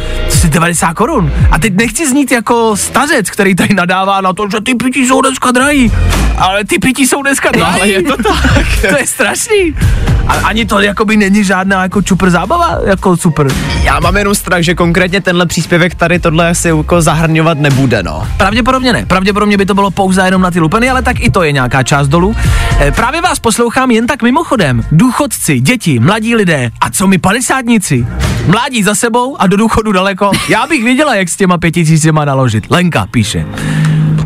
devadesát korun. A teď nechci znít jako stařec, který tady nadává na to, že ty pití jsou dneska drahý. Ale ty pití jsou dneska drahý. No, je to tak. To je strašný. A ani to jakoby není žádná jako čupr zábava, jako super. Já mám jenom strach, že konkrétně tenhle příspěvek tady tohle si jako zahrňovat nebude, no. Pravděpodobně ne, pravděpodobně by to bylo pouze jenom na ty lupeny, ale tak i to je nějaká část dolů. E, právě vás poslouchám jen tak mimochodem. Důchodci, děti, mladí lidé, a co my padesátníci? Mládí za sebou a do důchodu daleko. Já bych věděla, jak s těma pětisícima naložit. Lenka píše.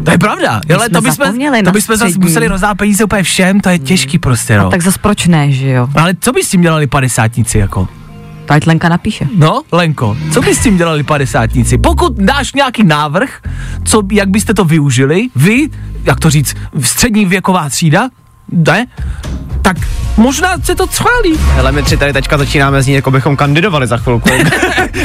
To je pravda, my ale to bychom by zase museli rozdávat peníze úplně všem, to je těžký prostě, no. A tak zase proč ne, že jo? Ale co by s tím dělali padesátníci, jako? To ať Lenka napíše. No, Lenko, co by s tím dělali padesátníci? Pokud dáš nějaký návrh, co, jak byste to využili, vy, jak to říct, střední věková třída, ne? Tak možná se to schválí. Hele, my tři tady teďka začínáme znít, jako bychom kandidovali za chvilku.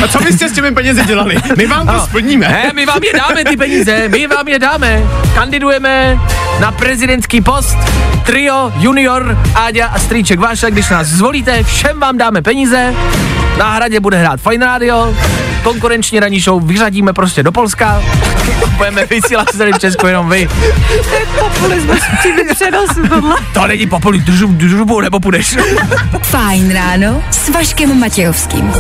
A co byste s těmi penězi dělali? My vám to splníme. Ne, my vám je dáme ty peníze, my vám je dáme. Kandidujeme na prezidentský post. Trio, Junior, Áďa a strýček Váša, když nás zvolíte, všem vám dáme peníze. Na Hradě bude hrát Fajn rádio. Konkurenční ranní show vyřadíme prostě do Polska. Budeme vysílat tady v Česku jenom vy. To je populismus, to není populismus, družbu nebo půjdeš. Fajn ráno s Vaškem Matějovským.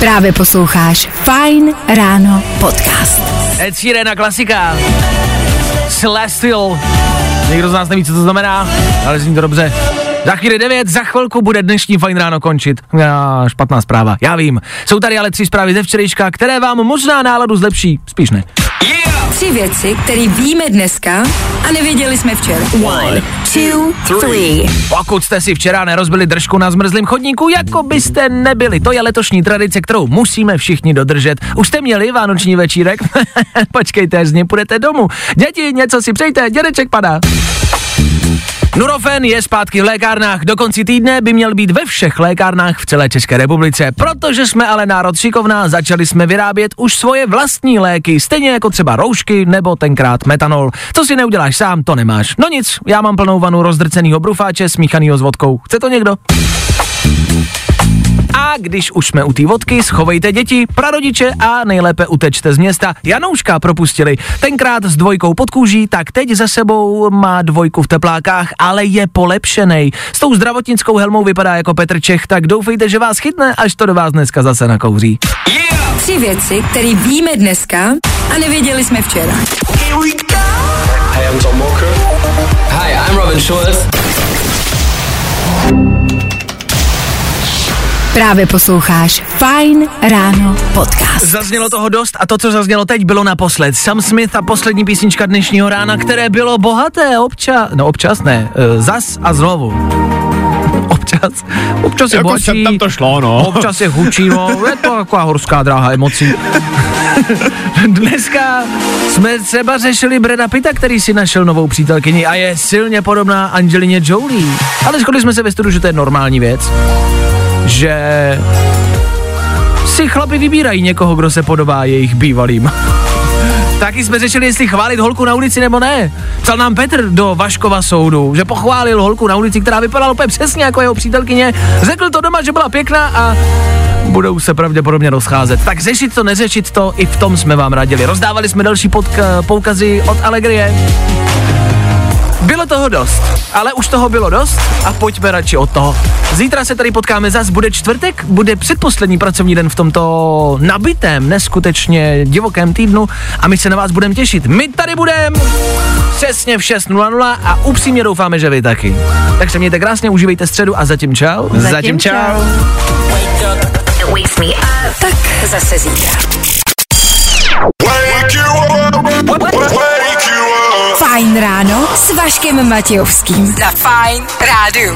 Právě posloucháš Fajn ráno podcast. Ed Sheeran, klasika. Celestial. Nikdo z nás neví, co to znamená, ale zní to dobře. Za chvíli devět, za chvilku bude dnešní Fajn ráno končit. Já, špatná zpráva, já vím. Jsou tady ale tři zprávy ze včerejška, které vám možná náladu zlepší, spíš ne. Yeah! Tři věci, které víme dneska a nevěděli jsme včera. One, two, three. Pokud jste si včera nerozbili držku na zmrzlém chodníku, jako byste nebyli. To je letošní tradice, kterou musíme všichni dodržet. Už jste měli vánoční večírek? Počkejte, až z něj půjdete domů. Děti, něco si přejte, dědeček padá. Nurofen je zpátky v lékárnách, do konce týdne by měl být ve všech lékárnách v celé České republice. Protože jsme ale národ šikovná, začali jsme vyrábět už svoje vlastní léky, stejně jako třeba roušky nebo tenkrát metanol. Co si neuděláš sám, to nemáš. No nic, já mám plnou vanu rozdrcenýho brufáče smíchanýho s vodkou. Chce to někdo? A když už jsme u té vodky, schovejte děti, prarodiče a nejlépe utečte z města. Janouška propustili. Tenkrát s dvojkou pod kůží, tak teď za sebou má dvojku v teplákách, ale je polepšenej. S tou zdravotnickou helmou vypadá jako Petr Čech, tak doufejte, že vás chytne, až to do vás dneska zase nakouří. Yeah! Tři věci, které víme dneska a nevěděli jsme včera. Here we go. Hey, I'm Tom Walker. Hi, I'm Robin Schulz. Právě posloucháš Fajn ráno podcast. Zaznělo toho dost a to, co zaznělo teď, bylo naposled. Sam Smith a poslední písnička dnešního rána, které bylo bohaté občas, no občas ne, zas a znovu. Občas, občas je jako bohatí, tam to šlo, no. Občas je hučí, no. Je to taková horská dráha emocí. Dneska jsme třeba řešili Brada Pitta, který si našel novou přítelkyni a je silně podobná Angelině Jolie. Ale shodli jsme se ve studiu, že to je normální věc. Že si chlapi vybírají někoho, kdo se podobá jejich bývalým. Taky jsme řešili, jestli chválit holku na ulici nebo ne. Psal nám Petr do Vaškova soudu, že pochválil holku na ulici, která vypadala úplně přesně jako jeho přítelkyně. Řekl to doma, že byla pěkná a budou se pravděpodobně rozcházet. Tak řešit to, neřešit to, i v tom jsme vám radili. Rozdávali jsme další podka- poukazy od Alegrie. Bylo toho dost, ale už toho bylo dost a pojďme radši od toho. Zítra se tady potkáme zas, bude čtvrtek, bude předposlední pracovní den v tomto nabitém, neskutečně divokém týdnu a my se na vás budeme těšit. My tady budeme přesně v šest nula nula a upřímně doufáme, že vy taky. Tak se mějte krásně, užívejte středu a zatím čau. Zatím, zatím čau. čau. Tak zase zítra. Fajn ráno s Vaškem Matějovským. Za Fajn rádio.